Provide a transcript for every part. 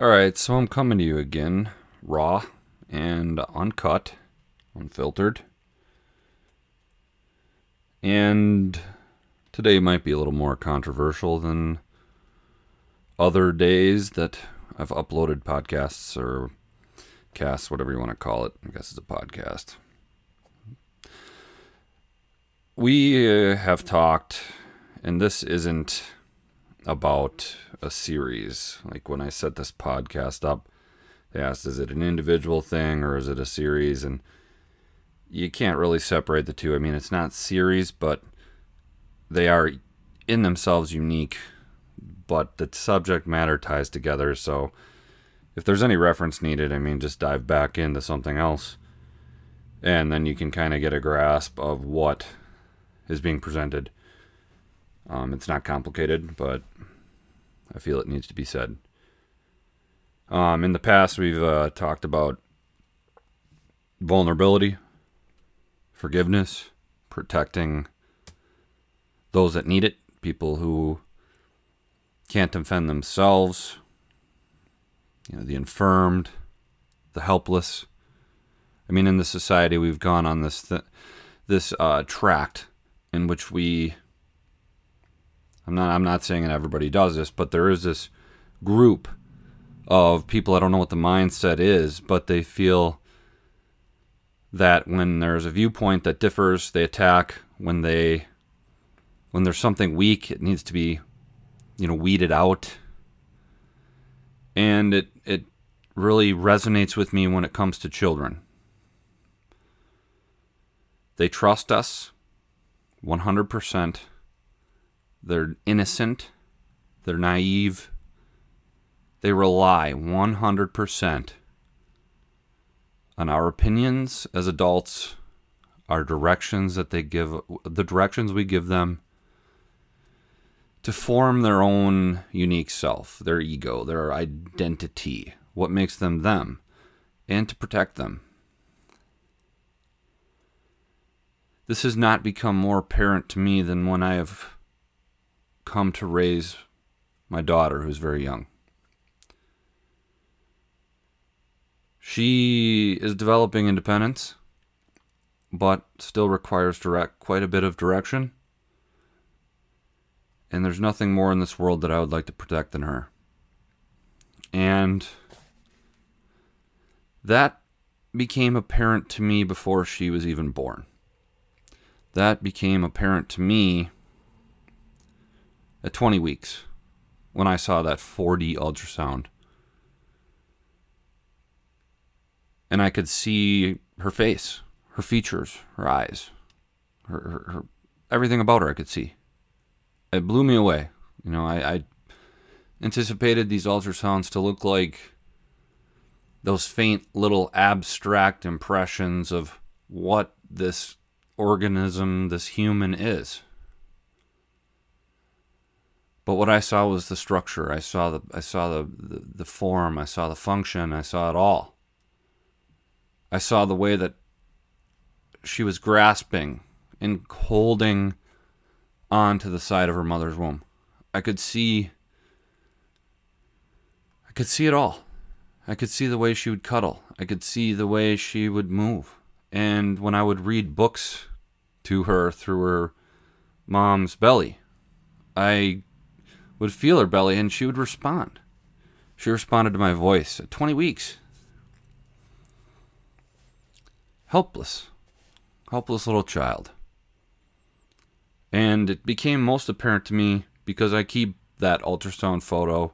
Alright, so I'm coming to you again, raw and uncut, unfiltered. And today might be a little more controversial than other days that I've uploaded podcasts or casts, whatever you want to call it. I guess it's a podcast. We have talked, and this isn't about a series. Like when I set this podcast up, they asked, is it an individual thing or is it a series? And you can't really separate the two. I mean, it's not series, but they are in themselves unique, but the subject matter ties together. So if there's any reference needed, I mean, just dive back into something else, and then you can kind of get a grasp of what is being presented. It's not complicated, but I feel it needs to be said. In the past, we've talked about vulnerability, forgiveness, protecting those that need it, people who can't defend themselves, you know, the infirmed, the helpless. I mean, in this society, we've gone on this this tract in which we... I'm not saying that everybody does this, but there is this group of people, I don't know what the mindset is, but they feel that when there's a viewpoint that differs, they attack. When there's something weak, it needs to be, you know, weeded out. And it really resonates with me when it comes to children. They trust us 100%. They're innocent, they're naive, they rely 100% on our opinions as adults, our directions that they give, the directions we give them to form their own unique self, their ego, their identity, what makes them them, and to protect them. This has not become more apparent to me than when I have come to raise my daughter, who's very young. She is developing independence, but still requires quite a bit of direction. And there's nothing more in this world that I would like to protect than her. And that became apparent to me before she was even born. That became apparent to me at 20 weeks, when I saw that 4D ultrasound. And I could see her face, her features, her eyes, her everything about her I could see. It blew me away. You know, I anticipated these ultrasounds to look like those faint little abstract impressions of what this organism, this human is. But what I saw was the structure. I saw the form. I saw the function. I saw it all. I saw the way that she was grasping and holding onto the side of her mother's womb. I could see it all. I could see the way she would cuddle. I could see the way she would move. And when I would read books to her through her mom's belly, I would feel her belly, and she would respond. She responded to my voice at 20 weeks. Helpless. Helpless little child. And it became most apparent to me because I keep that ultrasound photo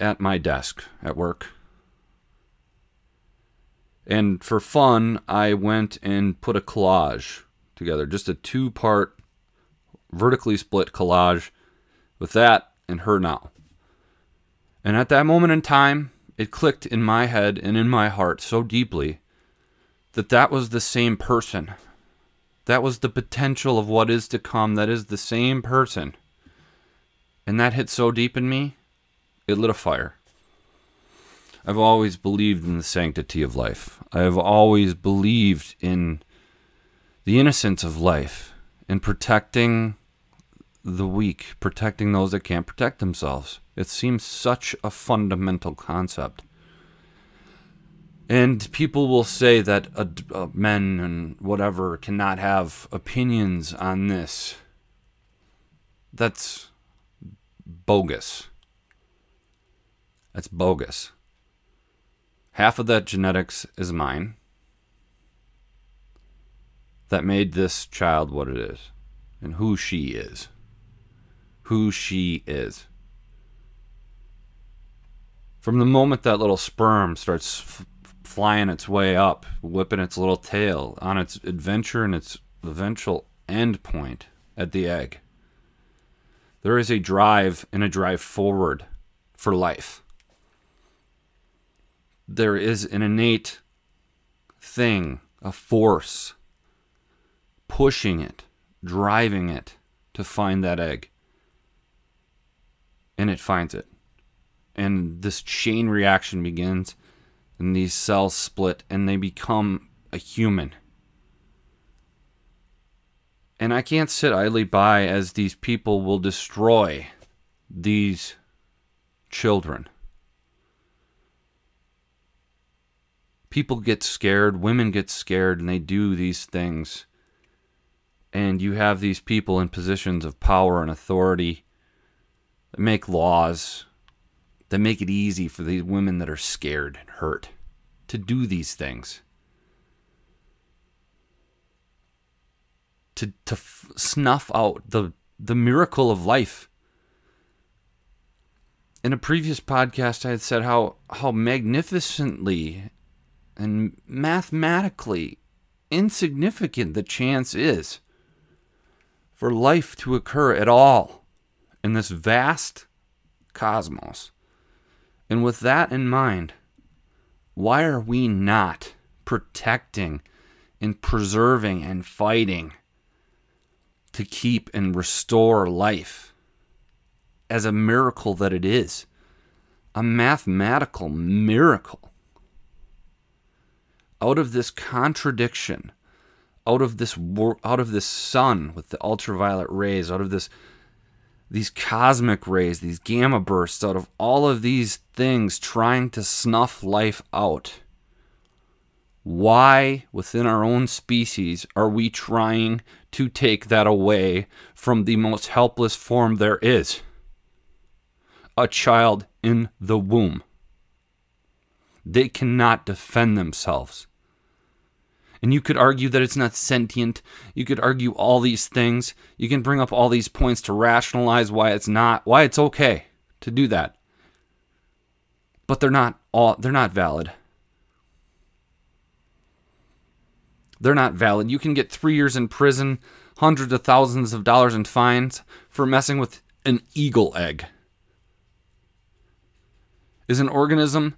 at my desk at work. And for fun, I went and put a collage together. Just a 2-part vertically split collage with that and her now. And at that moment in time, it clicked in my head and in my heart so deeply that was the same person. That was the potential of what is to come. That is the same person. And that hit so deep in me, it lit a fire. I've always believed in the sanctity of life. I have always believed in the innocence of life and protecting the weak, protecting those that can't protect themselves. It seems such a fundamental concept. And people will say that men and whatever cannot have opinions on this. That's bogus. That's bogus. Half of that genetics is mine. That made this child what it is. And who she is. Who she is. From the moment that little sperm starts flying its way up, whipping its little tail on its adventure and its eventual end point at the egg. There is a drive and a drive forward for life. There is an innate thing, a force, pushing it, driving it to find that egg. And it finds it. And this chain reaction begins. And these cells split and they become a human. And I can't sit idly by as these people will destroy these children. People get scared, women get scared, and they do these things. And you have these people in positions of power and authority that make laws that make it easy for these women that are scared and hurt to do these things. To snuff out the miracle of life. In a previous podcast, I had said how magnificently and mathematically insignificant the chance is for life to occur at all in this vast cosmos. And with that in mind, why are we not protecting and preserving and fighting to keep and restore life as a miracle that it is? A mathematical miracle. Out of this contradiction, out of this sun with the ultraviolet rays, out of this these cosmic rays, these gamma bursts, out of all of these things trying to snuff life out. Why, within our own species, are we trying to take that away from the most helpless form there is? A child in the womb. They cannot defend themselves. And you could argue that it's not sentient. You could argue all these things. You can bring up all these points to rationalize why it's okay to do that. But they're not valid. They're not valid. You can get 3 years in prison, hundreds of thousands of dollars in fines for messing with an eagle egg. Is an organism,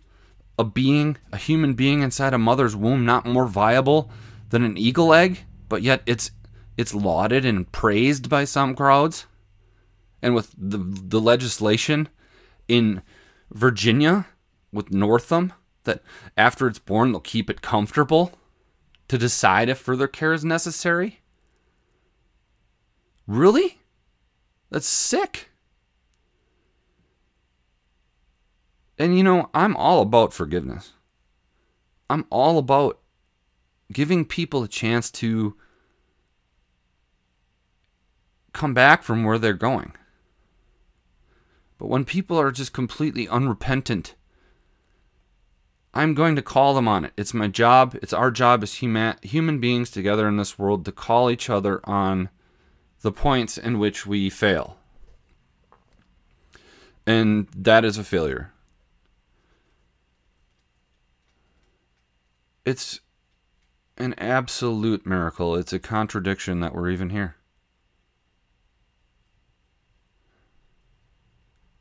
a being, a human being inside a mother's womb not more viable than an eagle egg, but yet it's lauded and praised by some crowds? And with the legislation in Virginia with Northam that after it's born they'll keep it comfortable to decide if further care is necessary? Really? That's sick. And you know, I'm all about forgiveness. I'm all about giving people a chance to come back from where they're going. But when people are just completely unrepentant, I'm going to call them on it. It's my job. It's our job as human beings together in this world to call each other on the points in which we fail. And that is a failure. It's an absolute miracle. It's a contradiction that we're even here.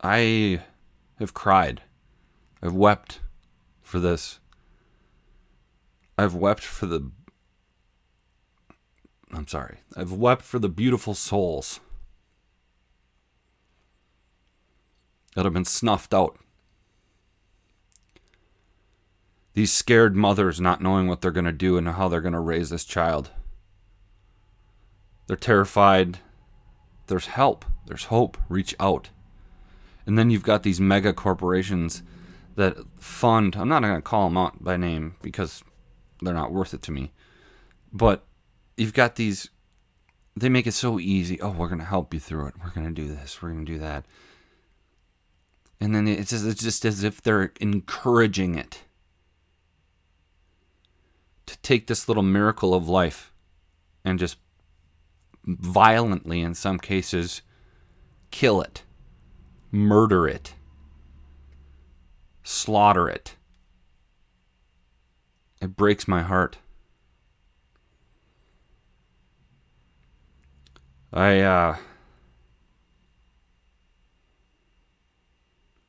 I have cried. I've wept for this. I've wept for the beautiful souls that have been snuffed out. These scared mothers not knowing what they're going to do and how they're going to raise this child. They're terrified. there's help, there's hope, reach out. And then you've got these mega corporations that fund, I'm not going to call them out by name because they're not worth it to me, but you've got these, they make it so easy. Oh, we're going to help you through it. We're going to do this. We're going to do that. And then it's just as if they're encouraging it to take this little miracle of life and just violently, in some cases, kill it, murder it, slaughter it. It breaks my heart. I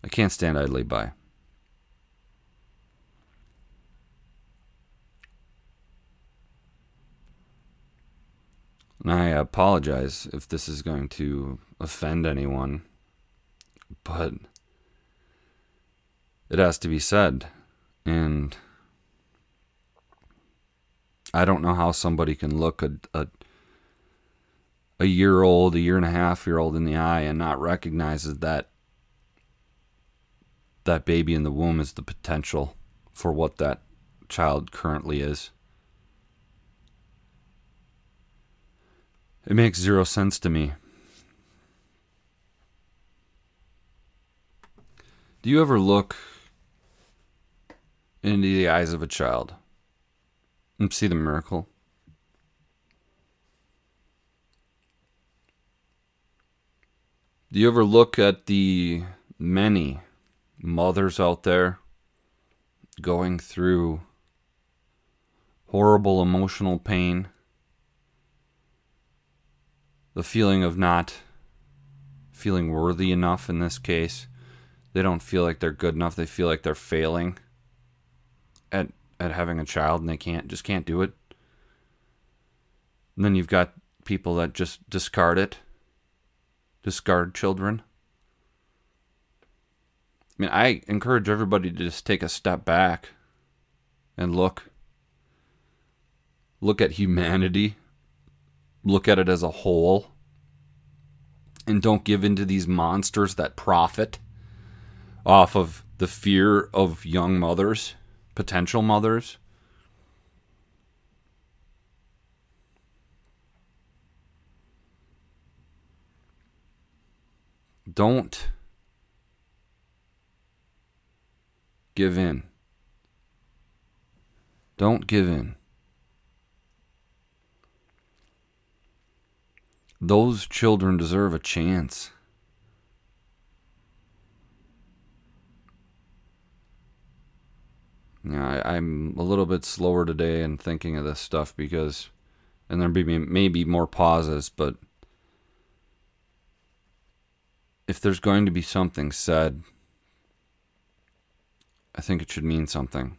can't stand idly by. And I apologize if this is going to offend anyone, but it has to be said, and I don't know how somebody can look a year old, a year and a half year old in the eye and not recognize that baby in the womb is the potential for what that child currently is. It makes zero sense to me. Do you ever look into the eyes of a child and see the miracle? Do you ever look at the many mothers out there going through horrible emotional pain, the feeling of not feeling worthy enough in this case? They don't feel like they're good enough. They feel like they're failing at having a child, and they can't do it. And then you've got people that just discard it, discard children. I mean, I encourage everybody to just take a step back and look at humanity, look at it as a whole, and don't give in to these monsters that profit off of the fear of young mothers, potential mothers. Don't give in. Don't give in. Those children deserve a chance. Yeah, I'm a little bit slower today in thinking of this stuff because, and there may be more pauses, but if there's going to be something said, I think it should mean something.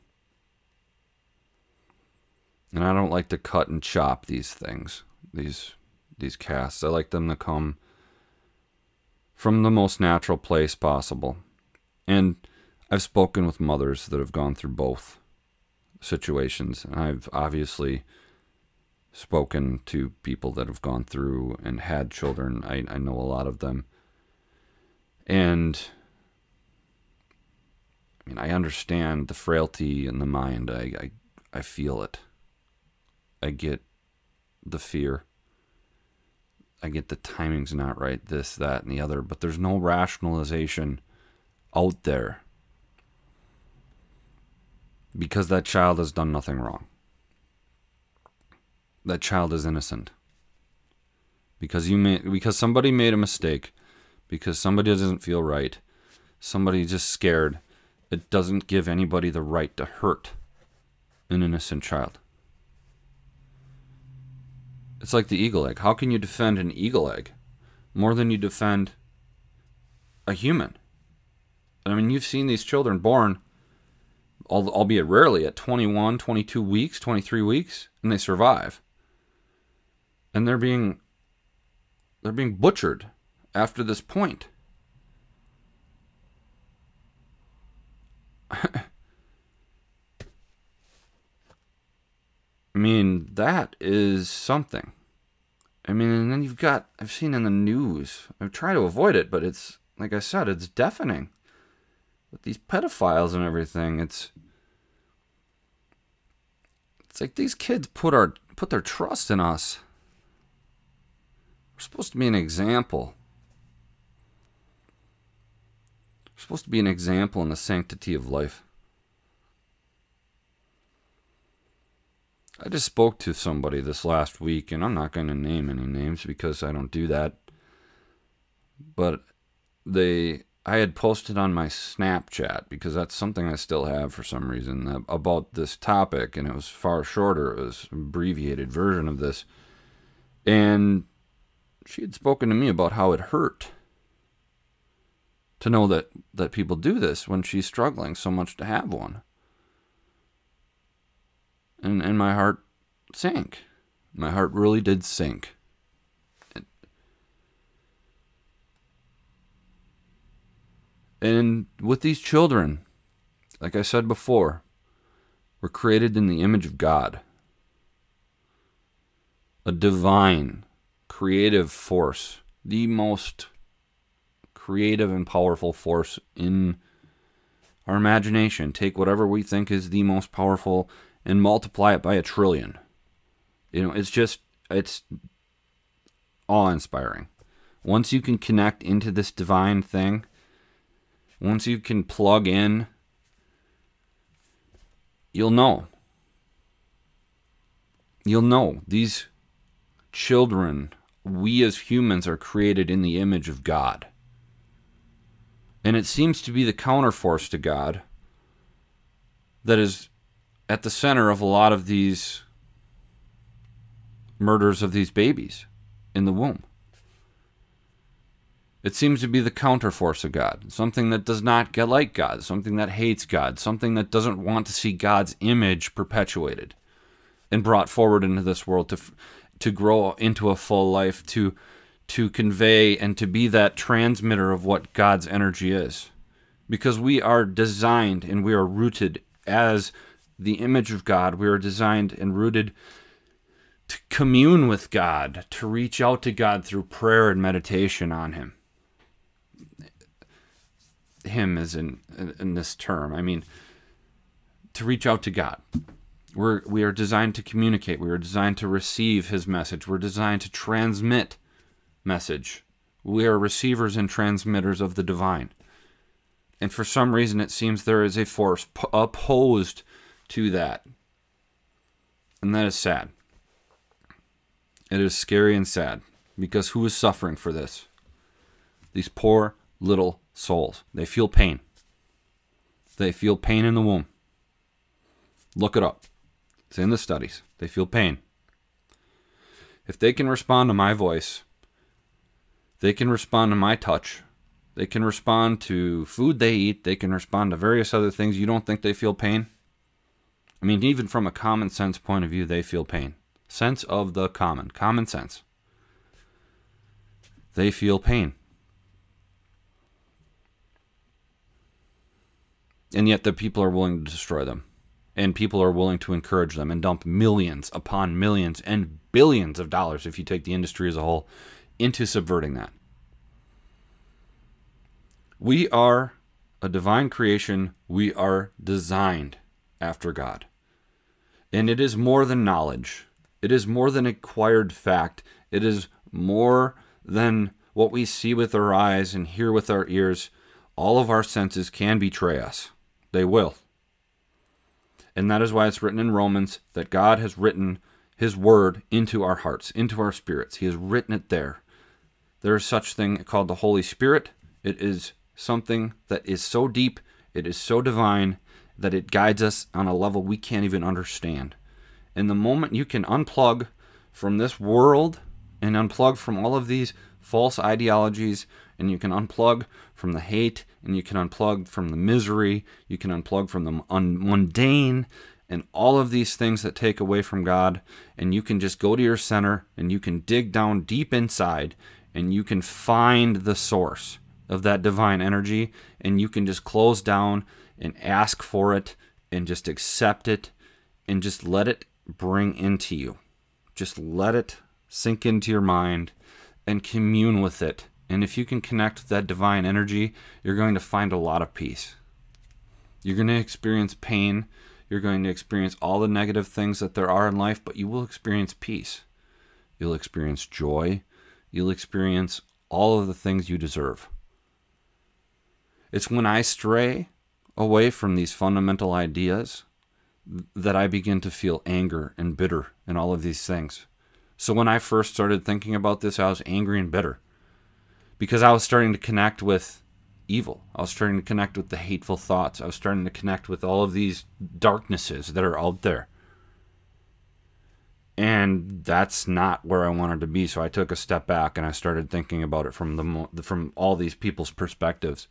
And I don't like to cut and chop these things, these casts. I like them to come from the most natural place possible. And I've spoken with mothers that have gone through both situations. And I've obviously spoken to people that have gone through and had children. I know a lot of them. And I mean, I understand the frailty in the mind. I feel it. I get the fear. I get the timing's not right, this, that, and the other. But there's no rationalization out there because that child has done nothing wrong. That child is innocent. Because somebody made a mistake. Because somebody doesn't feel right. Somebody's just scared. It doesn't give anybody the right to hurt an innocent child. It's like the eagle egg. How can you defend an eagle egg more than you defend a human? I mean, you've seen these children born, albeit rarely, at 21, 22 weeks, 23 weeks, and they survive. And they're being butchered after this point. I mean, that is something. I mean, and then you've got, I've seen in the news, I've tried to avoid it, but it's, like I said, it's deafening. With these pedophiles and everything, it's like these kids put their trust in us. We're supposed to be an example. We're supposed to be an example in the sanctity of life. I just spoke to somebody this last week, and I'm not going to name any names because I don't do that. But I had posted on my Snapchat, because that's something I still have for some reason, about this topic, and it was far shorter. It was an abbreviated version of this. And she had spoken to me about how it hurt to know that people do this when she's struggling so much to have one. And my heart sank. My heart really did sink. And with these children, like I said before, we're created in the image of God. A divine, creative force. The most creative and powerful force in our imagination. Take whatever we think is the most powerful and multiply it by 1 trillion. You know, it's awe-inspiring. Once you can connect into this divine thing, once you can plug in, you'll know. You'll know. These children, we as humans are created in the image of God. And it seems to be the counterforce to God that is at the center of a lot of these murders of these babies in the womb. It seems to be the counterforce of God, something that does not get like God, something that hates God, something that doesn't want to see God's image perpetuated and brought forward into this world to grow into a full life, to convey and to be that transmitter of what God's energy is. Because we are designed and we are rooted as the image of God. We are designed and rooted to commune with God, to reach out to God through prayer and meditation on Him. Him is in this term. I mean, to reach out to God. We are designed to communicate. We are designed to receive His message. We're designed to transmit message. We are receivers and transmitters of the divine. And for some reason, it seems there is a force opposed to that. And that is sad. It is scary and sad, because who is suffering for this? These poor little souls. They feel pain. They feel pain in the womb. Look it up. It's in the studies. They feel pain. If they can respond to my voice, they can respond to my touch, they can respond to food they eat, they can respond to various other things, you don't think they feel pain? I mean, even from a common sense point of view, they feel pain. Sense of the common sense. They feel pain. And yet the people are willing to destroy them. And people are willing to encourage them and dump millions upon millions and billions of dollars, if you take the industry as a whole, into subverting that. We are a divine creation. We are designed after God. And it is more than knowledge. It is more than acquired fact. It is more than what we see with our eyes and hear with our ears. All of our senses can betray us. They will. And that is why it's written in Romans that God has written His word into our hearts, into our spirits. He has written it there. There is such thing called the Holy Spirit. It is something that is so deep, it is so divine, that it guides us on a level we can't even understand. And the moment you can unplug from this world and unplug from all of these false ideologies, and you can unplug from the hate, and you can unplug from the misery, you can unplug from the mundane, and all of these things that take away from God, and you can just go to your center, and you can dig down deep inside, and you can find the source of that divine energy, and you can just close down and ask for it, and just accept it, and just let it bring into you. Just let it sink into your mind, and commune with it. And if you can connect with that divine energy, you're going to find a lot of peace. You're going to experience pain. You're going to experience all the negative things that there are in life, but you will experience peace. You'll experience joy. You'll experience all of the things you deserve. It's when I stray away from these fundamental ideas that I begin to feel anger and bitter and all of these things. So when I first started thinking about this, I was angry and bitter because I was starting to connect with evil. I was starting to connect with the hateful thoughts. I was starting to connect with all of these darknesses that are out there. And that's not where I wanted to be. So I took a step back and I started thinking about it from all these people's perspectives.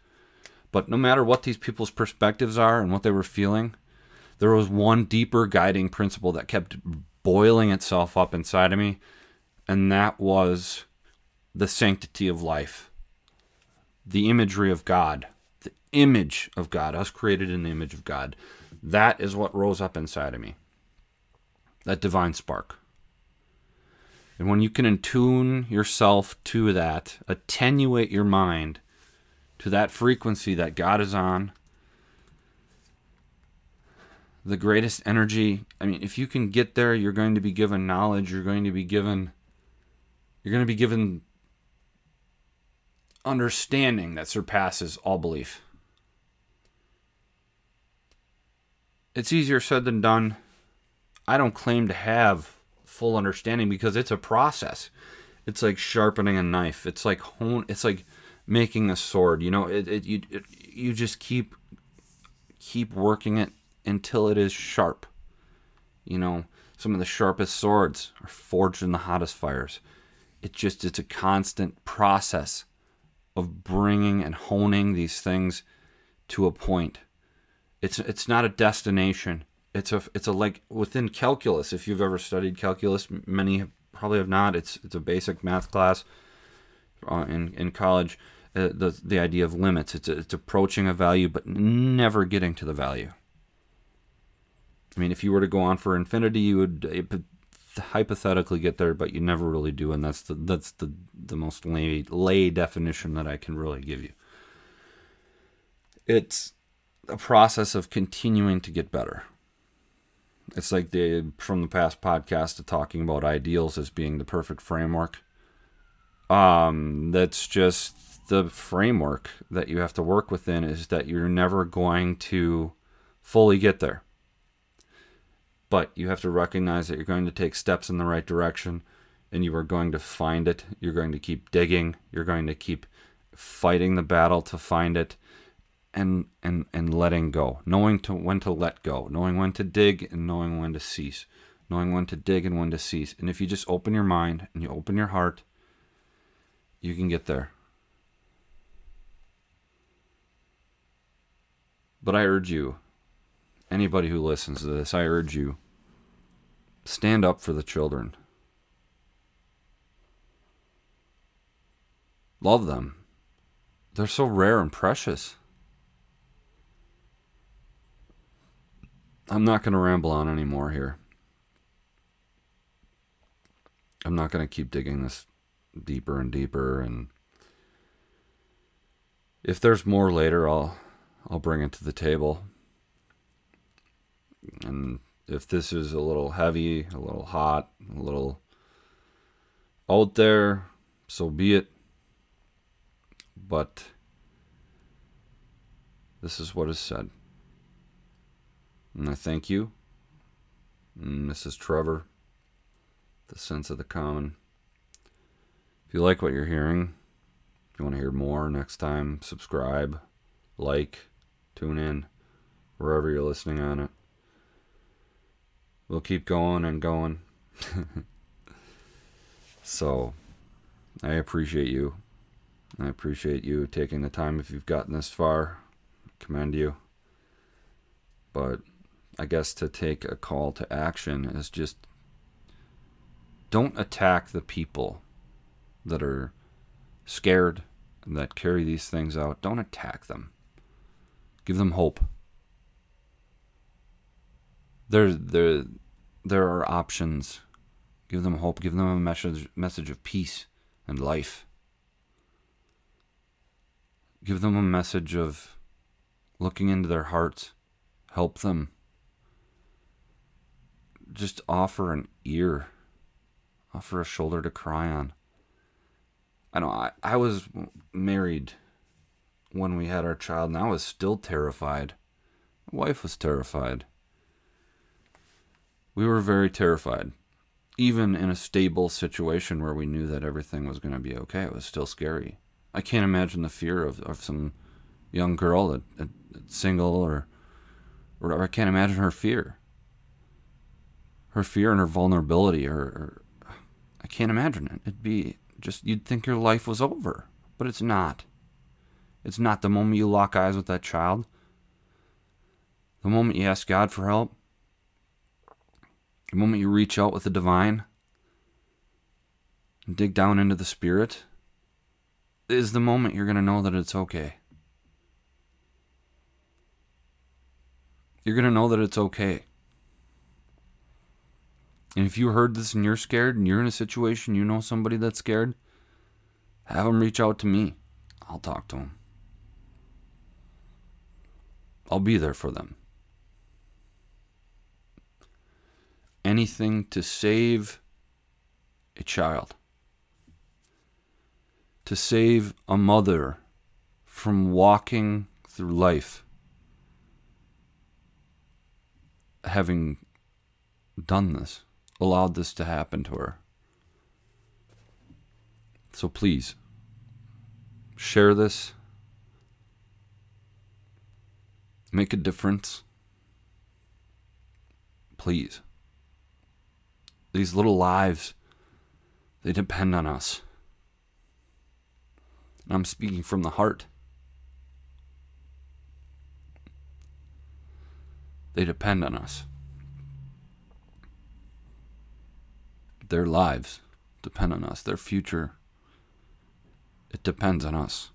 But no matter what these people's perspectives are and what they were feeling, there was one deeper guiding principle that kept boiling itself up inside of me, and that was the sanctity of life, the imagery of God, the image of God. I was created in the image of God. That is what rose up inside of me, that divine spark. And when you can attune yourself to that, attenuate your mind to that frequency that God is on, the greatest energy. I mean, if you can get there, you're going to be given knowledge. You're going to be given understanding that surpasses all belief. It's easier said than done. I don't claim to have full understanding because it's a process. It's like sharpening a knife. It's like it's like making a sword. You know, you just keep working it until it is sharp. You know, some of the sharpest swords are forged in the hottest fires. It's a constant process of bringing and honing these things to a point. It's not a destination. It's a like within calculus. If you've ever studied calculus, many probably have not. It's a basic math class in college. The idea of limits. It's approaching a value but never getting to the value. I mean, if you were to go on for infinity, you would hypothetically get there, but you never really do, and that's the most lay definition that I can really give you. It's a process of continuing to get better. It's like from the past podcast of talking about ideals as being the perfect framework. That's just the framework that you have to work within, is that you're never going to fully get there. But you have to recognize that you're going to take steps in the right direction, and you are going to find it. You're going to keep digging. You're going to keep fighting the battle to find it, and letting go, knowing when to let go, knowing when to dig and knowing when to cease, knowing when to dig and when to cease. And if you just open your mind and you open your heart, you can get there. But I urge you, anybody who listens to this, I urge you, stand up for the children. Love them. They're so rare and precious. I'm not going to ramble on anymore here. I'm not going to keep digging this deeper and deeper. And if there's more later, I'll bring it to the table. And if this is a little heavy, a little hot, a little out there, so be it. But this is what is said. And I thank you. And this is Trevor, the Sense of the Common. If you like what you're hearing, if you want to hear more next time, subscribe, like, tune in, wherever you're listening on it. We'll keep going and going. So, I appreciate you. I appreciate you taking the time if you've gotten this far. I commend you. But I guess to take a call to action is just don't attack the people that are scared and that carry these things out. Don't attack them. Give them hope. There are options Give them hope. Give them a message of peace and life. Give them a message of looking into their hearts. Help them. Just offer an ear. Offer a shoulder to cry on. I know I was married when we had our child, and I was still terrified. My wife was terrified. We were very terrified. Even in a stable situation where we knew that everything was going to be okay, it was still scary. I can't imagine the fear of some young girl that's single or whatever. I can't imagine her fear. Her fear and her vulnerability, or I can't imagine it. It'd be just, you'd think your life was over, but it's not. It's not. The moment you lock eyes with that child, the moment you ask God for help, the moment you reach out with the divine and dig down into the spirit, is the moment you're going to know that it's okay. You're going to know that it's okay. And if you heard this and you're scared and you're in a situation, you know somebody that's scared, have them reach out to me. I'll talk to them. I'll be there for them. Anything to save a child, to save a mother from walking through life having done this, allowed this to happen to her. So please, share this. Make a difference. Please. These little lives, they depend on us. And I'm speaking from the heart. They depend on us. Their lives depend on us. Their future, it depends on us.